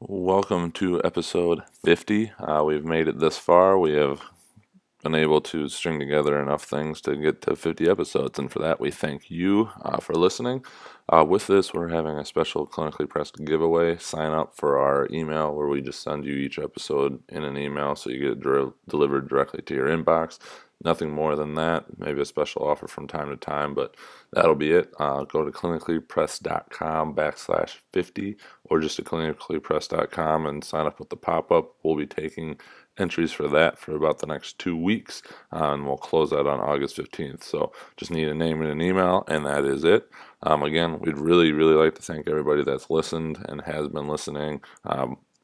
Welcome to episode 50. We've made it this far. We have been able to string together enough things to get to 50 episodes, and for that we thank you for listening. With this, we're having a special Clinically Pressed giveaway. Sign up for our email where we just send you each episode in an email so you get it delivered directly to your inbox. Nothing more than that. Maybe a special offer from time to time, but that'll be it. Go to clinicallypress.com/50 or just to clinicallypress.com and sign up with the pop-up. We'll be taking entries for that for about the next 2 weeks, and we'll close out on August 15th. So just need a name and an email, and that is it. Again, we'd really like to thank everybody that's listened and has been listening.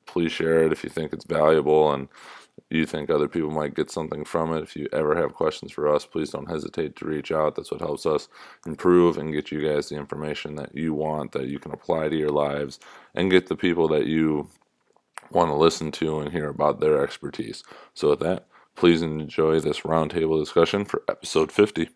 Please share it if you think it's valuable and you think other people might get something from it. If you ever have questions for us, please don't hesitate to reach out. That's what helps us improve and get you guys the information that you want, that you can apply to your lives, and get the people that you want to listen to and hear about their expertise. So with that, please enjoy this roundtable discussion for episode 50.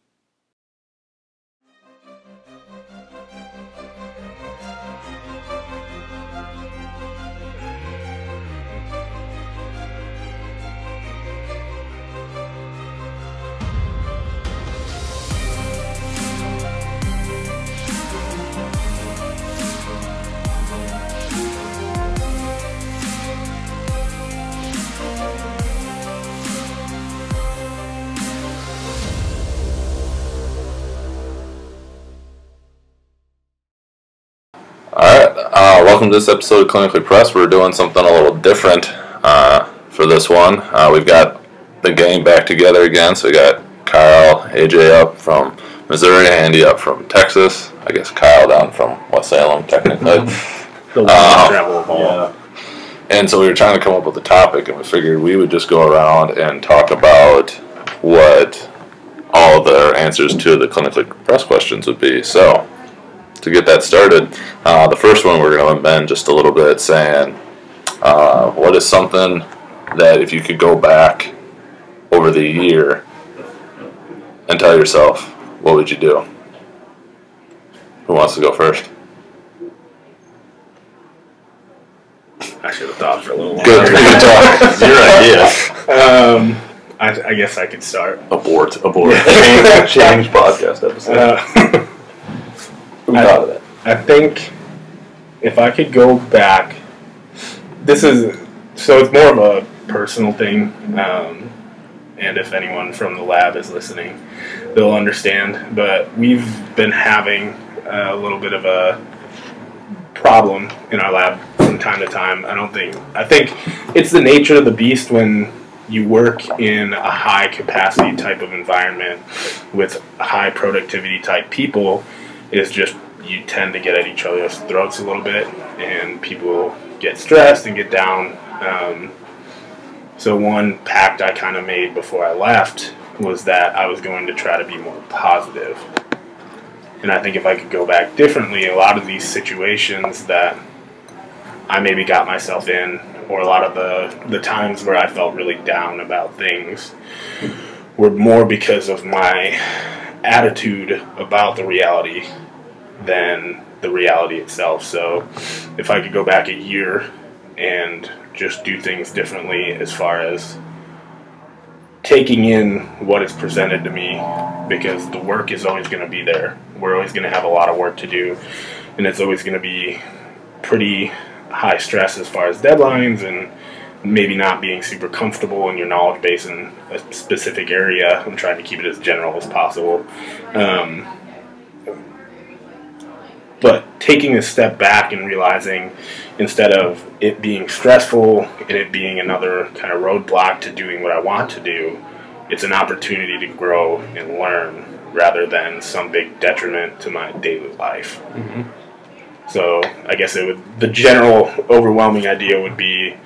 Welcome to this episode of Clinically Press. We're doing something a little different for this one. We've got the gang back together again. So we got Kyle, AJ up from Missouri, Andy up from Texas. I guess Kyle down from West Salem, technically. The travel of all. Yeah. And so we were trying to come up with a topic, and we figured we would just go around and talk about what all the answers to the Clinically Press questions would be. So to get that started, the first one we're going to bend just a little bit, saying what is something that if you could go back over the year and tell yourself, what would you do? Who wants to go first? I should have thought for a little while. Good talk. Your idea. I guess I could start. Abort. Change podcast episode. I think if I could go back, it's more of a personal thing, and if anyone from the lab is listening, they'll understand, but we've been having a little bit of a problem in our lab from time to time. I think it's the nature of the beast when you work in a high capacity type of environment with high productivity type people, is just you tend to get at each other's throats a little bit, and people get stressed and get down. So one pact I kind of made before I left was that I was going to try to be more positive. And I think if I could go back differently, a lot of these situations that I maybe got myself in, or a lot of the times where I felt really down about things, were more because of my attitude about the reality than the reality itself. So if I could go back a year and just do things differently as far as taking in what is presented to me, because the work is always going to be there. We're always going to have a lot of work to do, and it's always going to be pretty high stress as far as deadlines and maybe not being super comfortable in your knowledge base in a specific area. I'm trying to keep it as general as possible. But taking a step back and realizing, instead of it being stressful and it being another kind of roadblock to doing what I want to do, it's an opportunity to grow and learn rather than some big detriment to my daily life. Mm-hmm. So I guess the general overwhelming idea would be,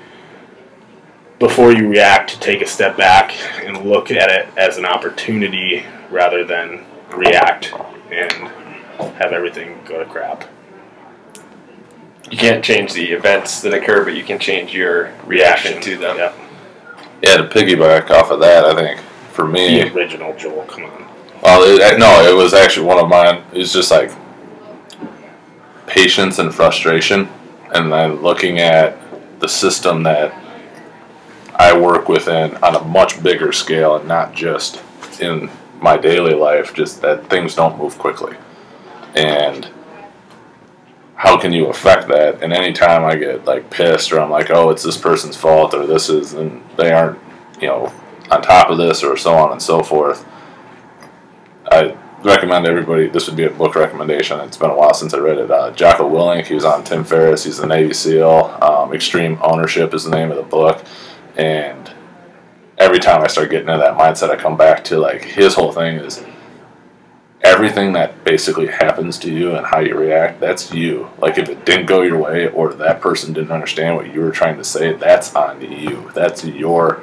before you react, to take a step back and look at it as an opportunity rather than react and have everything go to crap. You can't change the events that occur, but you can change your reaction to them. Yep. Yeah, to piggyback off of that, I think, for me... The original Joel, come on. Well, it was actually one of mine. It was just like patience and frustration, and then looking at the system that I work within on a much bigger scale, and not just in my daily life, just that things don't move quickly. And how can you affect that? And any time I get like pissed, or I'm like, oh, it's this person's fault, or this is, and they aren't, you know, on top of this, or so on and so forth, I recommend everybody, this would be a book recommendation, it's been a while since I read it, Jocko Willink, he was on Tim Ferriss, he's the Navy SEAL, Extreme Ownership is the name of the book, and every time I start getting into that mindset, I come back to, like, his whole thing is everything that basically happens to you and how you react, that's you. Like, if it didn't go your way, or that person didn't understand what you were trying to say, that's on you. That's your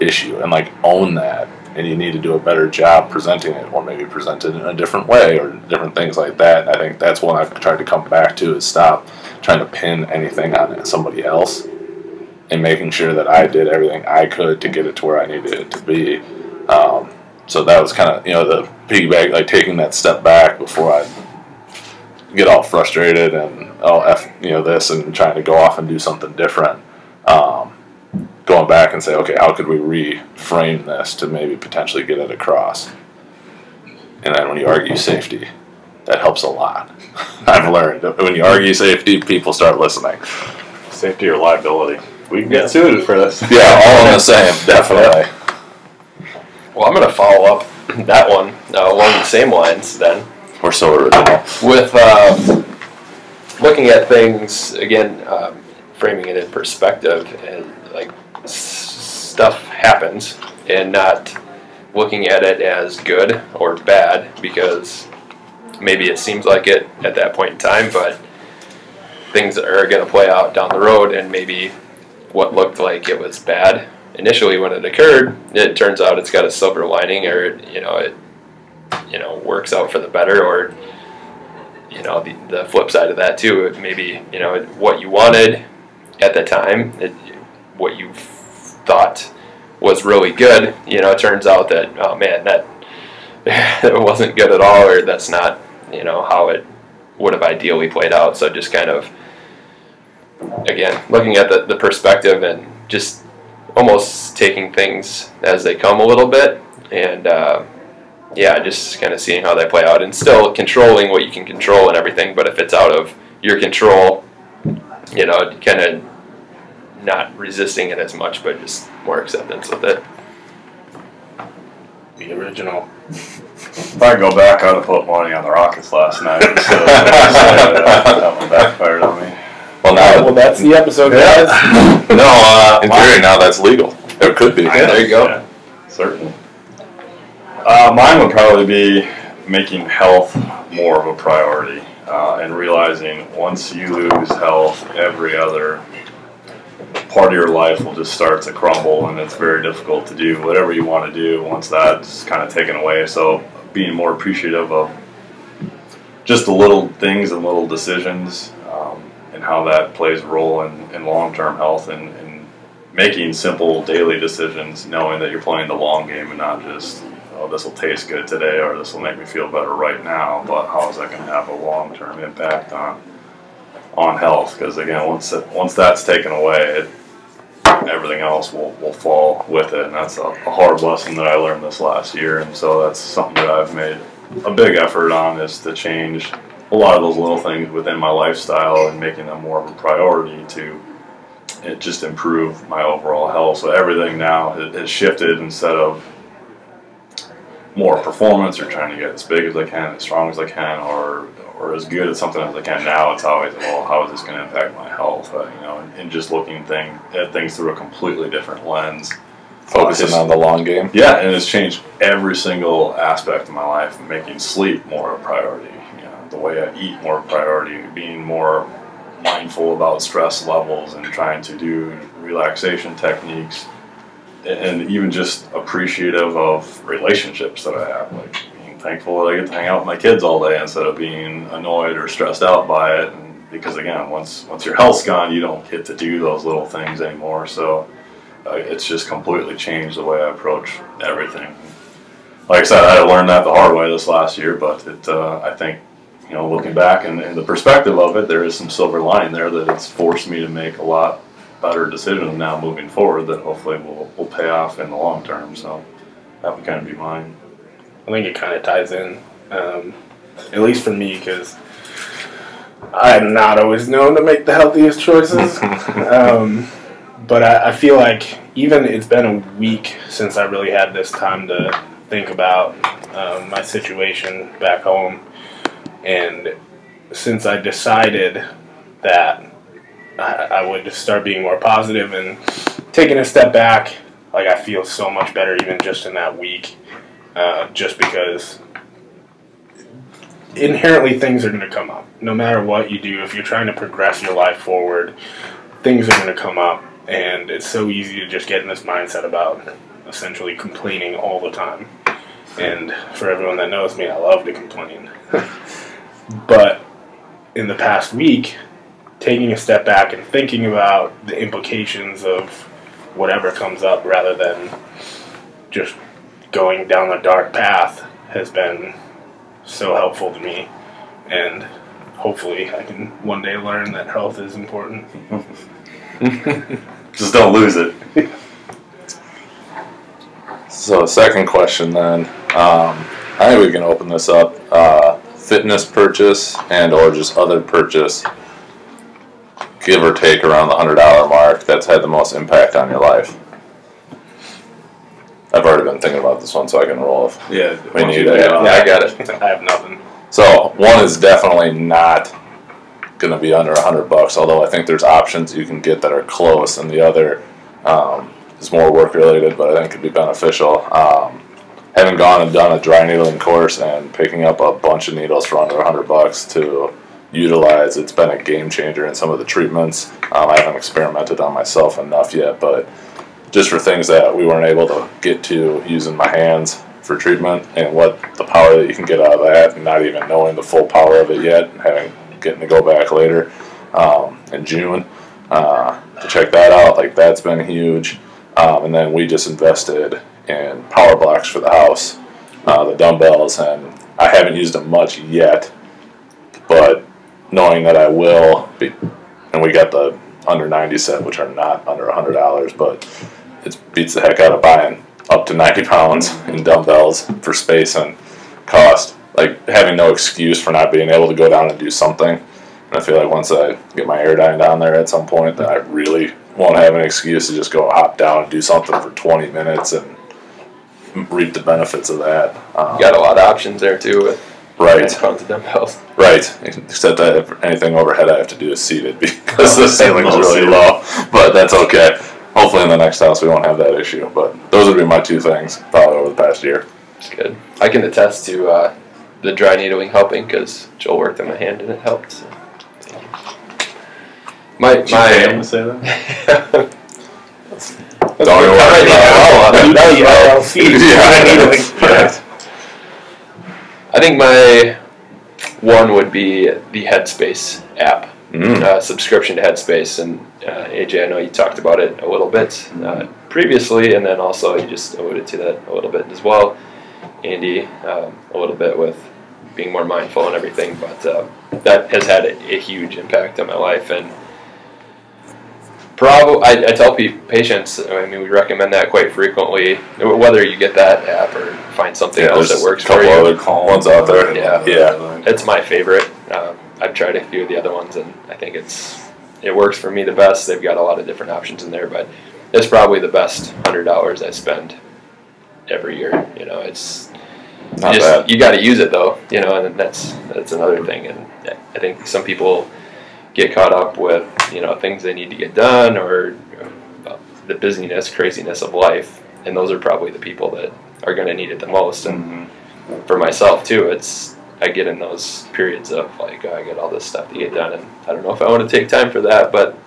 issue, and, like, own that. And you need to do a better job presenting it, or maybe present it in a different way, or different things like that. And I think that's what I've tried to come back to, is stop trying to pin anything on somebody else and making sure that I did everything I could to get it to where I needed it to be. So that was kind of, you know, the piggyback, like taking that step back before I get all frustrated and, oh, F, you know, this, and trying to go off and do something different. Going back and say, okay, how could we reframe this to maybe potentially get it across? And then when you argue safety, that helps a lot. I've learned, when you argue safety, people start listening. Safety or liability. We can get sued for this. Yeah, all in the same, definitely. Well, I'm going to follow up that one along the same lines then. Or so original. With looking at things, again, framing it in perspective, and like stuff happens, and not looking at it as good or bad, because maybe it seems like it at that point in time, but things are going to play out down the road, and maybe what looked like it was bad initially when it occurred, it turns out it's got a silver lining, or it works out for the better, or the flip side of that too. Maybe what you wanted at the time, what you thought was really good, it turns out that, oh man, that wasn't good at all, or that's not how it would have ideally played out. So just kind of, again, looking at the perspective, and just almost taking things as they come a little bit, and just kind of seeing how they play out, and still controlling what you can control and everything. But if it's out of your control, kind of not resisting it as much, but just more acceptance with it. The original. If I go back, I would have put money on the Rockets last night. So that one backfired on me. Well, now, well, that's the episode, guys. Yeah. No, in theory, now that's legal. There could be. Yeah, there you go. Yeah, certainly. Mine would probably be making health more of a priority, and realizing once you lose health, every other part of your life will just start to crumble, and it's very difficult to do whatever you want to do once that's kind of taken away. So being more appreciative of just the little things and little decisions, and how that plays a role in long-term health, and making simple daily decisions, knowing that you're playing the long game, and not just, oh, this will taste good today, or this will make me feel better right now, but how is that going to have a long-term impact on health? Because again, once that's taken away, everything else will fall with it, and that's a hard lesson that I learned this last year. And so that's something that I've made a big effort on, is to change a lot of those little things within my lifestyle and making them more of a priority to just improve my overall health. So everything now has shifted. Instead of more performance or trying to get as big as I can, as strong as I can, or as good at something as I can, now it's always, well, how is this going to impact my health? And just looking at things through a completely different lens. Focusing on the long game. Yeah, and it's changed every single aspect of my life, making sleep more of a priority. The way I eat more priority, being more mindful about stress levels, and trying to do relaxation techniques, and even just appreciative of relationships that I have, like being thankful that I get to hang out with my kids all day instead of being annoyed or stressed out by it. And because again, once your health's gone, you don't get to do those little things anymore. So it's just completely changed the way I approach everything. Like I said, I learned that the hard way this last year, but I think, looking back and the perspective of it, there is some silver lining there, that it's forced me to make a lot better decisions now moving forward that hopefully will pay off in the long term. So that would kind of be mine. I think it kind of ties in, at least for me, because I'm not always known to make the healthiest choices. But I feel like even it's been a week since I really had this time to think about my situation back home. And since I decided that I would just start being more positive and taking a step back, like I feel so much better even just in that week, just because inherently things are going to come up. No matter what you do, if you're trying to progress your life forward, things are going to come up, and it's so easy to just get in this mindset about essentially complaining all the time. And for everyone that knows me, I love to complain. But in the past week, taking a step back and thinking about the implications of whatever comes up rather than just going down a dark path has been so helpful to me. And hopefully I can one day learn that health is important. Just don't lose it. So second question then, I think we can open this up, fitness purchase and or just other purchase, give or take around the $100 mark, that's had the most impact on your life. I've already been thinking about this one, so I can roll off. Yeah, I got it. I have nothing. So one is definitely not going to be under $100, although I think there's options you can get that are close, and the other is more work related, but I think could be beneficial. Having gone and done a dry needling course and picking up a bunch of needles for under $100 to utilize, it's been a game changer in some of the treatments. I haven't experimented on myself enough yet, but just for things that we weren't able to get to using my hands for treatment, and what the power that you can get out of that, and not even knowing the full power of it yet, getting to go back later in June to check that out, like that's been huge. And then we just invested in Power Blocks for the house, the dumbbells, and I haven't used them much yet, but knowing that I will be, and we got the under 90 set, which are not under $100, but it beats the heck out of buying up to 90 pounds in dumbbells for space and cost. Like having no excuse for not being able to go down and do something. And I feel like once I get my Aerodyne down there at some point, then I really won't have an excuse to just go hop down and do something for 20 minutes and reap the benefits of that. You got a lot of options there too with pounds of dumbbells. Right, except that if anything overhead I have to do is seated because the ceiling is really low, but that's okay. Hopefully in the next house we won't have that issue, but those would be my two things probably over the past year. That's good. I can attest to the dry needling helping because Joel worked on my hand and it helped. So. Did you say that? I think my one would be the Headspace app, subscription to Headspace, and AJ, I know you talked about it a little bit previously, and then also you just alluded to that a little bit as well, Andy, a little bit with being more mindful and everything, but that has had a huge impact on my life, and I tell patients, I mean, we recommend that quite frequently, whether you get that app or find something else that works for you. There's a couple other ones out there. Yeah, it's my favorite. I've tried a few of the other ones, and I think it works for me the best. They've got a lot of different options in there, but it's probably the best $100 I spend every year. You know, it's not bad. You got to use it though. You know, and that's another thing. And I think some people get caught up with, you know, things they need to get done or the busyness, craziness of life, and those are probably the people that are going to need it the most. And for myself too, I get in those periods of like, I got all this stuff to get done, and I don't know if I want to take time for that, but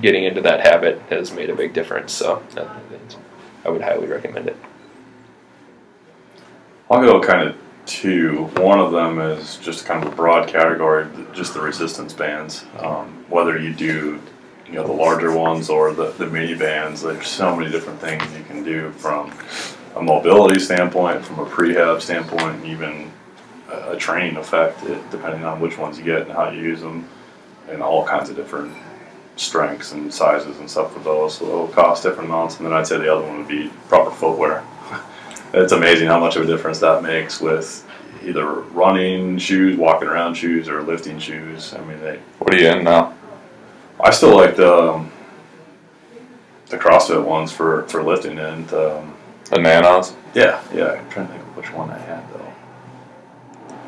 getting into that habit has made a big difference, so I would highly recommend it. I'll go kind of two. One of them is just kind of a broad category, just the resistance bands. Whether you do, you know, the larger ones or the mini bands, there's so many different things you can do from a mobility standpoint, from a prehab standpoint, and even a training effect, depending on which ones you get and how you use them, and all kinds of different strengths and sizes and stuff for those, so it'll cost different amounts. And then I'd say the other one would be proper footwear. It's amazing how much of a difference that makes with either running shoes, walking around shoes, or lifting shoes. I mean, they. What are you in now? I still like the CrossFit ones for lifting and the Nanos. Yeah, yeah. I'm trying to think of which one I had though.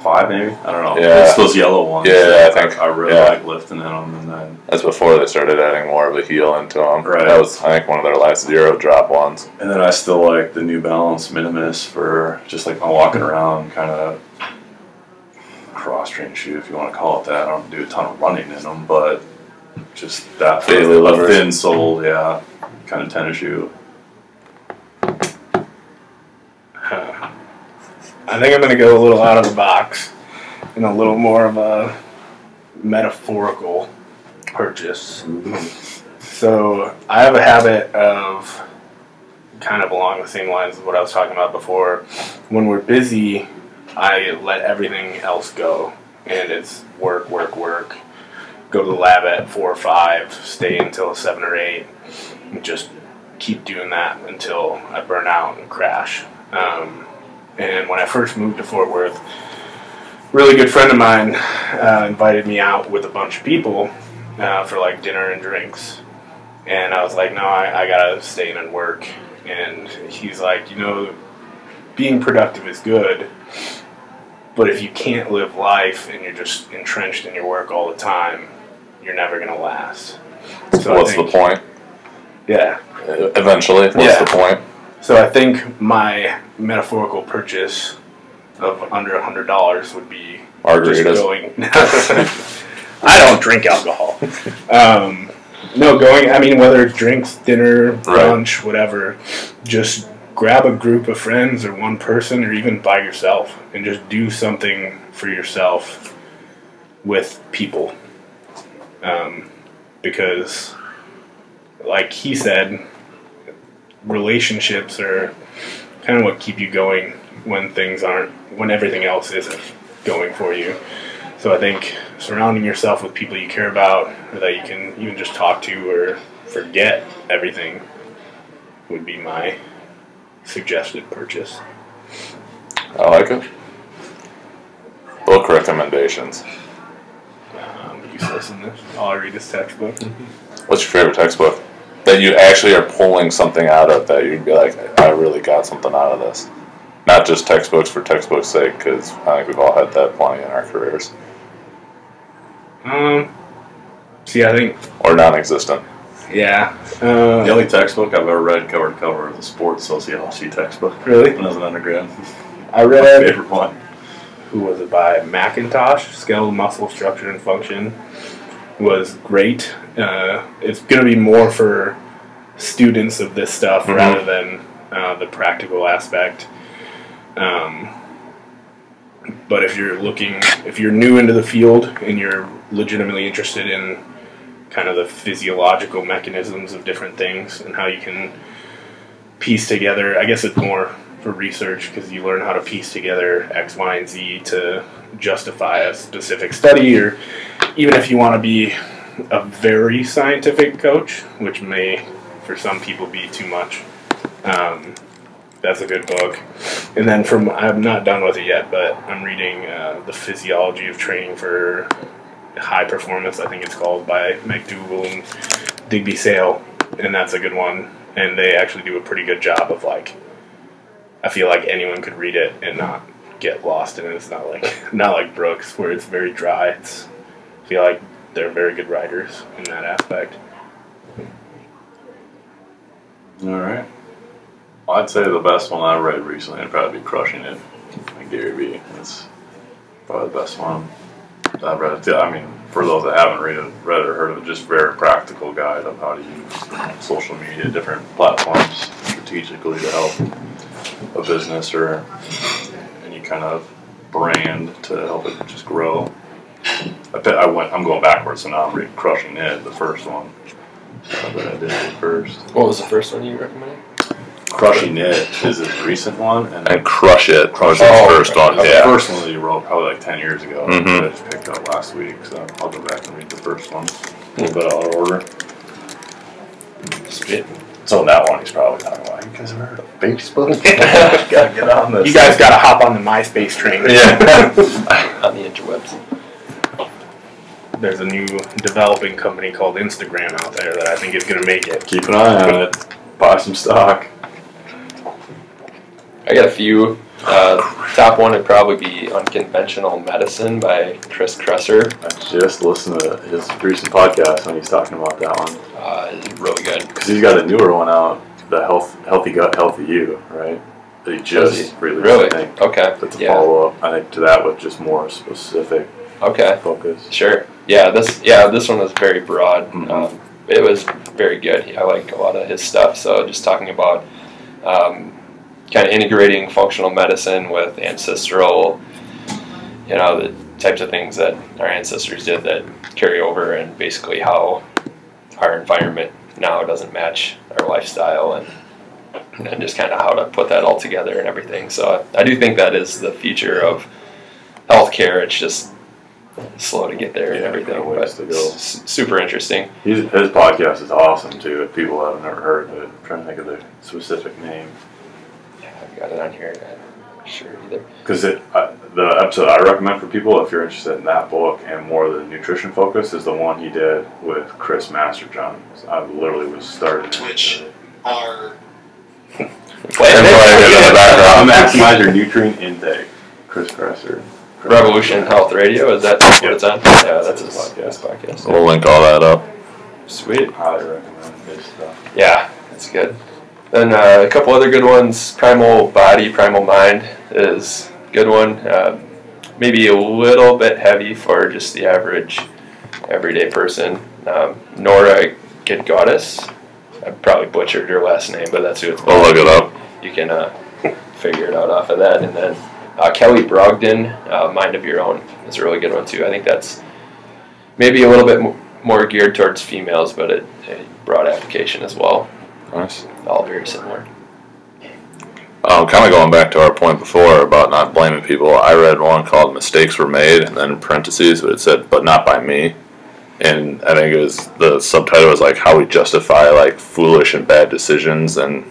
5 maybe? I don't know. Yeah. It's those yellow ones. Yeah, I think I really like lifting in them, and then that's before they started adding more of a heel into them. Right. That was, I think, one of their last zero drop ones. And then I still like the New Balance Minimus for just like my walking around kind of cross train shoe, if you want to call it that. I don't do a ton of running in them, but just that daily leather thin sole, yeah, kind of tennis shoe. I think I'm going to go a little out of the box and a little more of a metaphorical purchase. So I have a habit of kind of along the same lines of what I was talking about before. When we're busy, I let everything else go, and it's work, work, work. Go to the lab at 4 or 5, stay until 7 or 8, and just keep doing that until I burn out and crash. And when I first moved to Fort Worth, a really good friend of mine invited me out with a bunch of people for like dinner and drinks. And I was like, no, I gotta stay in and work. And he's like, you know, being productive is good, but if you can't live life and you're just entrenched in your work all the time, you're never gonna last. So what's the point? Yeah. Eventually, what's the point? So I think my metaphorical purchase of under $100 would be margaritas. Just going. I don't drink alcohol. No, going. I mean, whether it's drinks, dinner, lunch, whatever, just grab a group of friends or one person or even by yourself and just do something for yourself with people. Because, like he said, relationships are kind of what keep you going when things aren't, when everything else isn't going for you. So I think surrounding yourself with people you care about or that you can even just talk to or forget everything would be my suggested purchase. I like it. Book recommendations. Useless in this. All I read is textbook. What's your favorite textbook? That you actually are pulling something out of, that you'd be like, I really got something out of this. Not just textbooks for textbooks' sake, because I think we've all had that plenty in our careers. See, I think... Or non-existent. Yeah. The only textbook I've ever read cover to cover is a sports sociology textbook. Really? When I was an undergrad. I read... My favorite one. Who was it by? McIntosh, Skeletal Muscle Structure and Function. Was great. It's going to be more for students of this stuff rather than the practical aspect. But if you're looking, if you're new into the field and you're legitimately interested in kind of the physiological mechanisms of different things and how you can piece together, I guess it's more for research because you learn how to piece together X, Y, and Z to justify a specific study, or even if you want to be a very scientific coach, which may for some people be too much, that's a good book. And then from, I'm not done with it yet, but I'm reading The Physiology of Training for High Performance, I think it's called, by McDougall and Digby Sale, and that's a good one. And they actually do a pretty good job of, like, I feel like anyone could read it and not get lost in it. It's not like Brooks, where it's very dry. It's, I feel like they're very good writers in that aspect. All right. Well, I'd say the best one I read recently would probably be Crushing It by Gary V. That's probably the best one I've read. I mean, for those that haven't read or heard of it, just very practical guide of how to use social media, different platforms strategically to help a business or any kind of brand to help it just grow. I'm going backwards, so now I'm reading Crushing It, the first one. But I did it first. What was the first one you recommended? Crushing It is his recent one, and Crush It. Crush It's the first one. Yeah. The first one that he wrote probably like 10 years ago. I just picked up last week, so I'll go back and read the first one. Peanut butter out of order. So that one he's probably talking about. You guys have heard of baby spoons? Gotta get on this. You guys gotta hop on the MySpace train. Yeah. On the interwebs. There's a new developing company called Instagram out there that I think is gonna make it. Keep an eye on it. Buy some stock. I got a few. Top one would probably be Unconventional Medicine by Chris Kresser. I just listened to his recent podcast when he's talking about that one. It's really good. Because he's got a newer one out, the Healthy Gut, Healthy You, right? That he just released. Really? Okay. That's a follow-up, I think, to that with just more specific focus. Sure. Yeah, this one was very broad. Mm-hmm. It was very good. I like a lot of his stuff. So just talking about... kind of integrating functional medicine with ancestral, the types of things that our ancestors did that carry over, and basically how our environment now doesn't match our lifestyle, and just kind of how to put that all together and everything. So I do think that is the future of healthcare. It's just slow to get there and everything, but it's super interesting. His podcast is awesome, too, if people haven't ever heard of it. I'm trying to think of the specific name. Got it on here, I'm not sure either. Because the episode I recommend for people, if you're interested in that book and more of the nutrition focus, is the one he did with Chris Masterjohn. So I literally was starting Twitch are playing in the background. Maximize your nutrient intake. Chris Kresser. Revolution Health Radio, is that what it's on? Yeah, that's his podcast. We'll link all that up. Sweet. Highly recommend his stuff. Yeah, that's good. Then a couple other good ones. Primal Body, Primal Mind is a good one. Maybe a little bit heavy for just the average, everyday person. Nora Gedgaudas. I probably butchered her last name, but that's who it's called. I'll look it up. You can figure it out off of that. And then Kelly Brogdon, Mind of Your Own, is a really good one too. I think that's maybe a little bit more geared towards females, but a broad application as well. Nice. All very similar. Kind of going back to our point before about not blaming people, I read one called Mistakes Were Made, and then in parentheses it said, but not by me. And I think it was, the subtitle was like how we justify like foolish and bad decisions and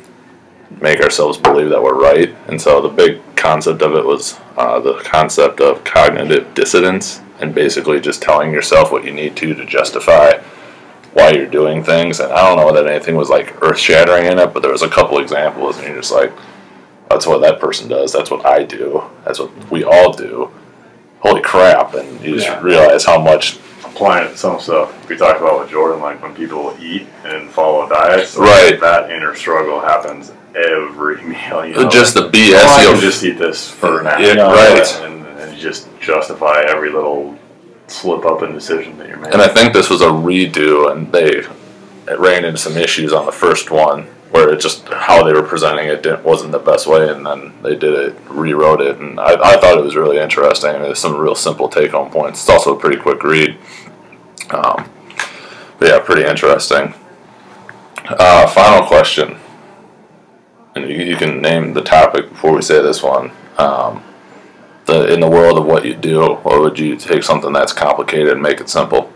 make ourselves believe that we're right. And so the big concept of it was the concept of cognitive dissonance, and basically just telling yourself what you need to justify why you're doing things. And I don't know that anything was like earth-shattering in it, but there was a couple examples, and you're just like, that's what that person does, that's what I do, that's what we all do. Holy crap. And you just realize how much... Applying it to some stuff. We talked about with Jordan, like when people eat and follow diets, right, that inner struggle happens every meal. Just the BS. Oh, you'll just eat this for an hour. Yeah, right. And you just justify every little... slip up in decision that you're making. And I think this was a redo, and it ran into some issues on the first one where it just how they were presenting it wasn't the best way, and then they rewrote it, and I thought it was really interesting. There's some real simple take-home points. It's also a pretty quick read, but yeah, pretty interesting. Final question, and you can name the topic before we say this one. In the world of what you do, or would you take something that's complicated and make it simple?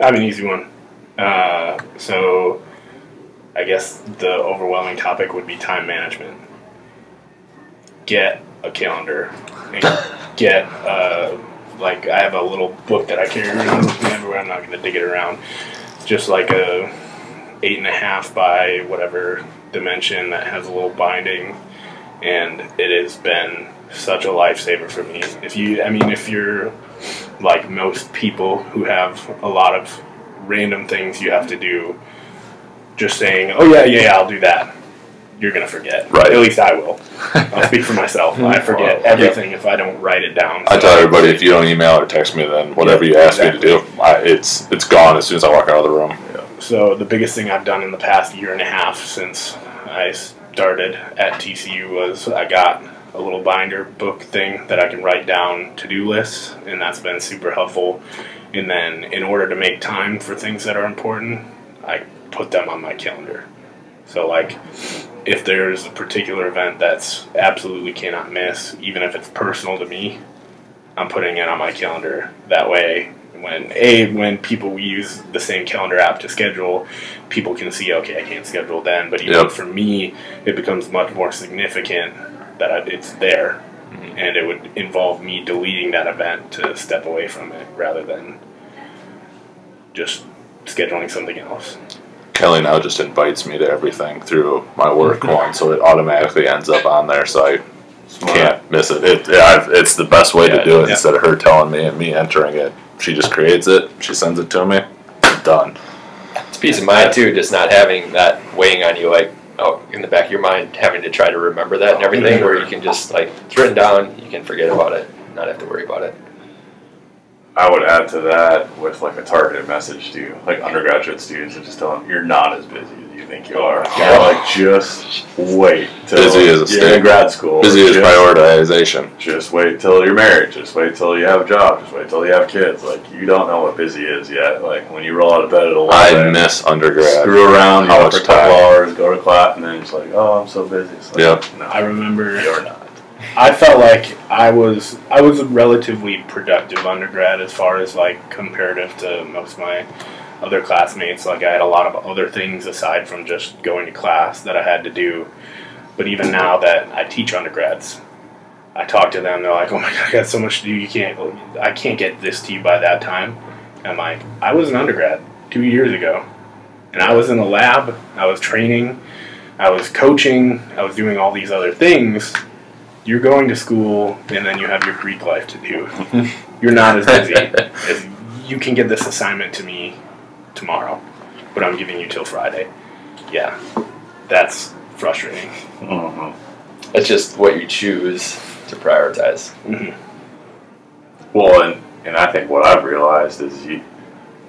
I have an easy one. So I guess the overwhelming topic would be time management. Get a calendar. And get, I have a little book that I carry around with me everywhere. I'm not going to dig it around. Just like a 8.5 by whatever dimension that has a little binding. And it has been such a lifesaver for me. If you're like most people who have a lot of random things you have to do, just saying, oh yeah, I'll do that, you're going to forget. Right. At least I will. I'll speak for myself. I forget everything if I don't write it down. So I tell everybody, if you don't email or text me, then whatever you ask me to do, it's gone as soon as I walk out of the room. Yeah. So the biggest thing I've done in the past 1.5 years since I started at TCU was I got a little binder book thing that I can write down to-do lists, and that's been super helpful. And then in order to make time for things that are important, I put them on my calendar. So like if there's a particular event that's absolutely cannot miss, even if it's personal to me, I'm putting it on my calendar. That way when people use the same calendar app to schedule, people can see, okay, I can't schedule then. But even for me, it becomes much more significant that it's there. Mm-hmm. And it would involve me deleting that event to step away from it rather than just scheduling something else. Kelly now just invites me to everything through my work one, so it automatically ends up on there, so I can't miss it. It's the best way to do it. Instead of her telling me and me entering it, she just creates it, she sends it to me, it's done. It's peace of mind, too, just not having that weighing on you, like, oh, in the back of your mind, having to try to remember that and everything, where you can just, like, it's written down, you can forget about it, not have to worry about it. I would add to that with, like, a targeted message to, like, undergraduate students and just tell them, you're not as busy as you think you are. Yeah. Like, just wait till you're in grad school. Busy is prioritization. Just wait till you're married. Just wait till you have a job. Just wait till you have kids. Like, you don't know what busy is yet. Like, when you roll out of bed at 11. I miss undergrad. Screw around, you know, for a couple hours, go to class, and then it's like, oh, I'm so busy. It's like, no, I remember. You're not. I felt like I was a relatively productive undergrad as far as, like, comparative to most of my other classmates. Like, I had a lot of other things aside from just going to class that I had to do. But even now that I teach undergrads, I talk to them. They're like, "Oh my God, I got so much to do. I can't get this to you by that time." And I'm like, I was an undergrad 2 years ago, and I was in the lab. I was training. I was coaching. I was doing all these other things. You're going to school, and then you have your Greek life to do. You're not as busy. As you can give this assignment to me tomorrow, but I'm giving you till Friday. Yeah, that's frustrating. Mm-hmm. It's just what you choose to prioritize. Mm-hmm. Well, and I think what I've realized is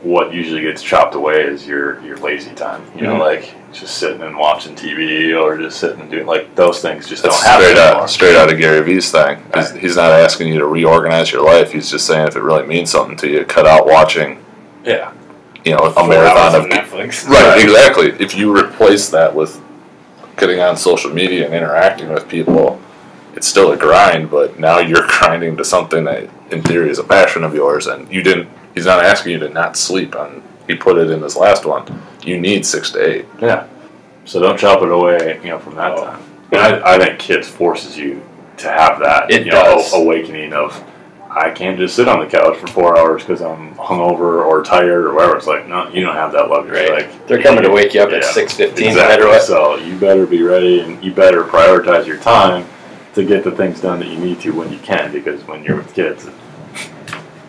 what usually gets chopped away is your lazy time. You know, like just sitting and watching TV or just sitting and doing, like, those things just don't happen anymore. Straight out of Gary V's thing. Right. He's not asking you to reorganize your life. He's just saying if it really means something to you, cut out watching. Yeah. You know, a marathon of Netflix. Right, exactly. If you replace that with getting on social media and interacting with people, it's still a grind, but now you're grinding to something that, in theory, is a passion of yours, and you didn't. He's not asking you to not sleep. He put it in this last one. You need 6 to 8. Yeah. So don't chop it away, you know, from that time. And I think kids forces you to have that, you know, awakening of, I can't just sit on the couch for 4 hours because I'm hungover or tired or whatever. It's like, no, you don't have that luxury. Right. Like, they're coming to wake you up at 6:15. Exactly. So you better be ready, and you better prioritize your time to get the things done that you need to when you can, because when you're with kids,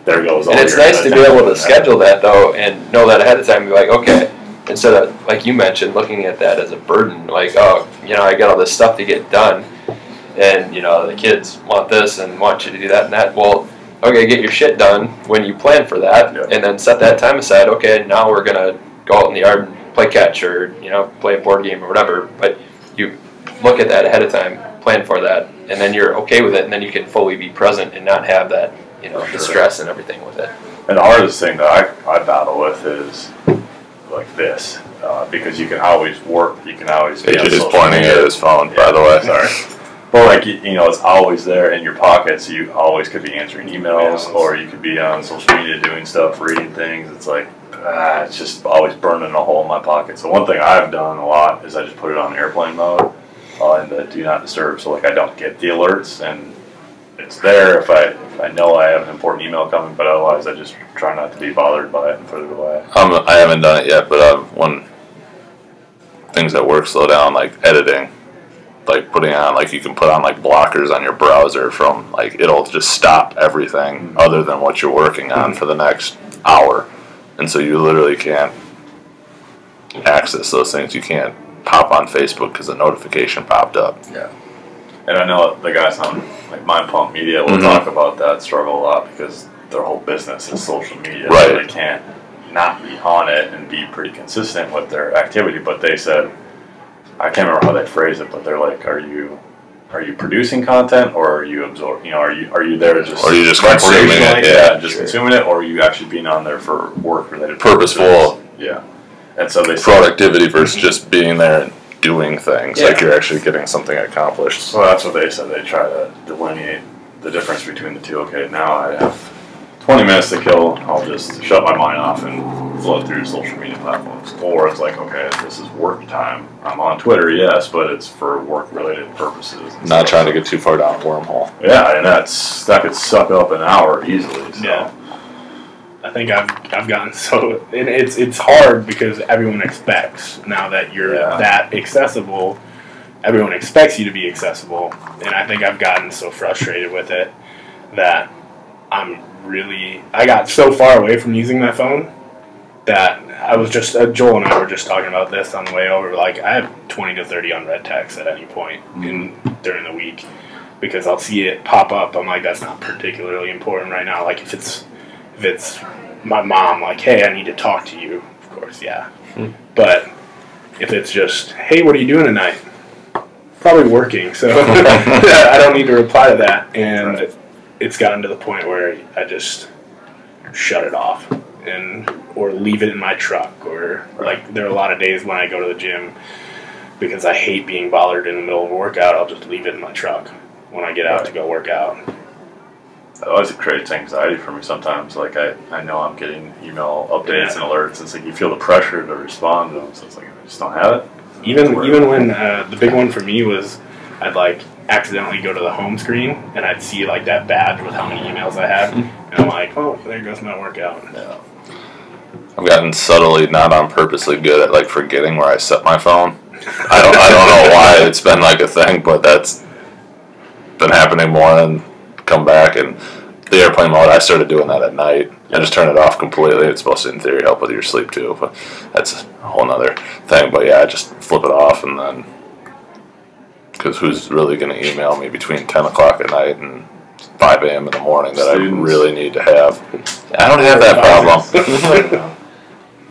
there goes all. And it's nice to be able to schedule that, though, and know that ahead of time. Be like, okay, instead of, like you mentioned, looking at that as a burden, like, oh, you know, I got all this stuff to get done, and, you know, the kids want this and want you to do that and that. Well, okay, get your shit done when you plan for that, and then set that time aside. Okay, now we're gonna go out in the yard and play catch, or, you know, play a board game or whatever. But you look at that ahead of time, plan for that, and then you're okay with it, and then you can fully be present and not have that, you know, the stress and everything with it. And the hardest thing that I battle with is like this, because you can always work, you can always. AJ is pointing at his phone, by the way. Sorry. But, like, you know, it's always there in your pockets. You always could be answering emails, or you could be on social media doing stuff, reading things. It's like, it's just always burning a hole in my pocket. So one thing I've done a lot is I just put it on airplane mode, and the do not disturb, so, like, I don't get the alerts, and it's there if I know I have an important email coming, but otherwise I just try not to be bothered by it and put it away. I haven't done it yet, but when things at work slow down, like editing, like putting on, like, you can put on, like, blockers on your browser from, like, it'll just stop everything other than what you're working on for the next hour, and so you literally can't access those things. You can't pop on Facebook because a notification popped up. Yeah. And I know the guys on, like, Mind Pump Media will talk about that struggle a lot because their whole business is social media. Right. So they can't not be on it and be pretty consistent with their activity. But they said, I can't remember how they phrased it, but they're like, are you producing content, or are you are you there just, or are you just consuming it? Yeah, just consuming it, or are you actually being on there for work related purposeful? Yeah. And so they productivity said, versus just being there and doing things, like you're actually getting something accomplished. Well, that's what they said. They try to delineate the difference between the two. Okay, now I have 20 minutes to kill, I'll just shut my mind off and flow through social media platforms. Or it's like, okay, this is work time. I'm on Twitter, yes, but it's for work-related purposes. Not trying to get too far down a wormhole. Yeah, and that could suck up an hour easily. So. Yeah. I think I've gotten so... And it's hard because everyone expects, now that you're that accessible, everyone expects you to be accessible. And I think I've gotten so frustrated with it that I got so far away from using my phone that I was just, Joel and I were just talking about this on the way over, like I have 20 to 30 unread texts at any point during the week because I'll see it pop up. I'm like, that's not particularly important right now. Like if it's my mom, like, hey, I need to talk to you, of course, but if it's just, hey, what are you doing tonight? Probably working, so I don't need to reply to that. And it's gotten to the point where I just shut it off or leave it in my truck, or like there are a lot of days when I go to the gym because I hate being bothered in the middle of a workout. I'll just leave it in my truck when I get out to go work out. That always creates anxiety for me sometimes. Like I know I'm getting email updates and alerts. It's like you feel the pressure to respond to them. So it's like I just don't have it. Even when the big one for me was I'd like accidentally go to the home screen and I'd see like that badge with how many emails I have, and I'm like, oh, there goes my workout. Yeah. I've gotten subtly, not on purposely, good at like forgetting where I set my phone. I don't know why it's been like a thing, but that's been happening more and come back. And the airplane mode, I started doing that at night. I just turn it off completely. It's supposed to, in theory, help with your sleep too, but that's a whole nother thing. But yeah, I just flip it off, and then because who's really going to email me between 10 o'clock at night and 5 a.m. in the morning that students. I really need to have? I don't have that problem.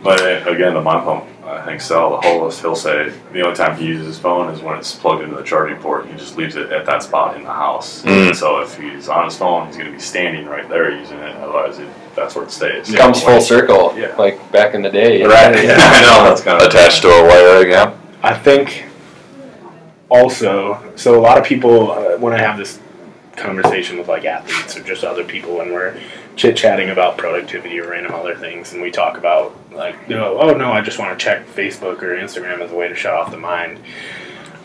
But again, to my pump, I think Sal, the holistic, he'll say the only time he uses his phone is when it's plugged into the charging port. He just leaves it at that spot in the house. Mm. So if he's on his phone, he's going to be standing right there using it. Otherwise, that's where it stays. It comes full circle, like back in the day. Right. Yeah. I know. That's kind of attached to a wire again. I think... Also, so a lot of people, when I have this conversation with like athletes or just other people when we're chit-chatting about productivity or random other things, and we talk about like, you know, oh no, I just want to check Facebook or Instagram as a way to shut off the mind.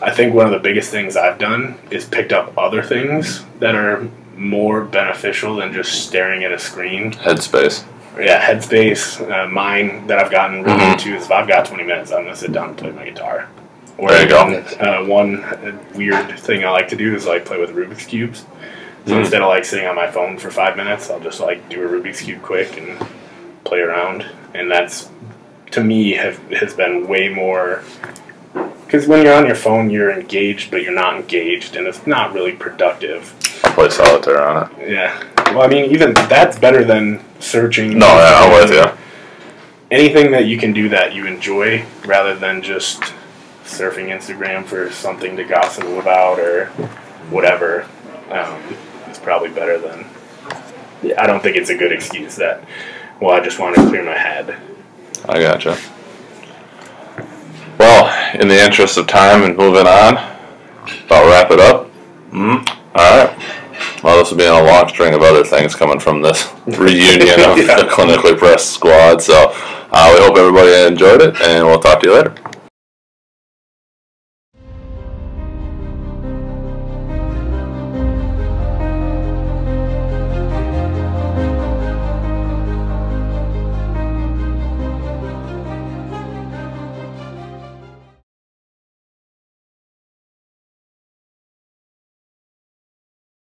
I think one of the biggest things I've done is picked up other things that are more beneficial than just staring at a screen. Headspace. Yeah, Headspace. Mine that I've gotten really into is if I've got 20 minutes, I'm going to sit down and play my guitar. Or there you go. One weird thing I like to do is like play with Rubik's Cubes. So instead of like sitting on my phone for 5 minutes, I'll just like do a Rubik's Cube quick and play around. And that's, to me, has been way more... Because when you're on your phone, you're engaged, but you're not engaged, and it's not really productive. I play solitaire on it. Yeah. Well, I mean, even that's better than searching. No, yeah, I was, anything that you can do that you enjoy rather than just... surfing Instagram for something to gossip about or whatever is probably better than... I don't think it's a good excuse that, well, I just want to clear my head. I gotcha. Well, in the interest of time and moving on, I'll wrap it up. Alright. Well, this will be on a long string of other things coming from this reunion of the Clinically Press squad, so we hope everybody enjoyed it, and we'll talk to you later.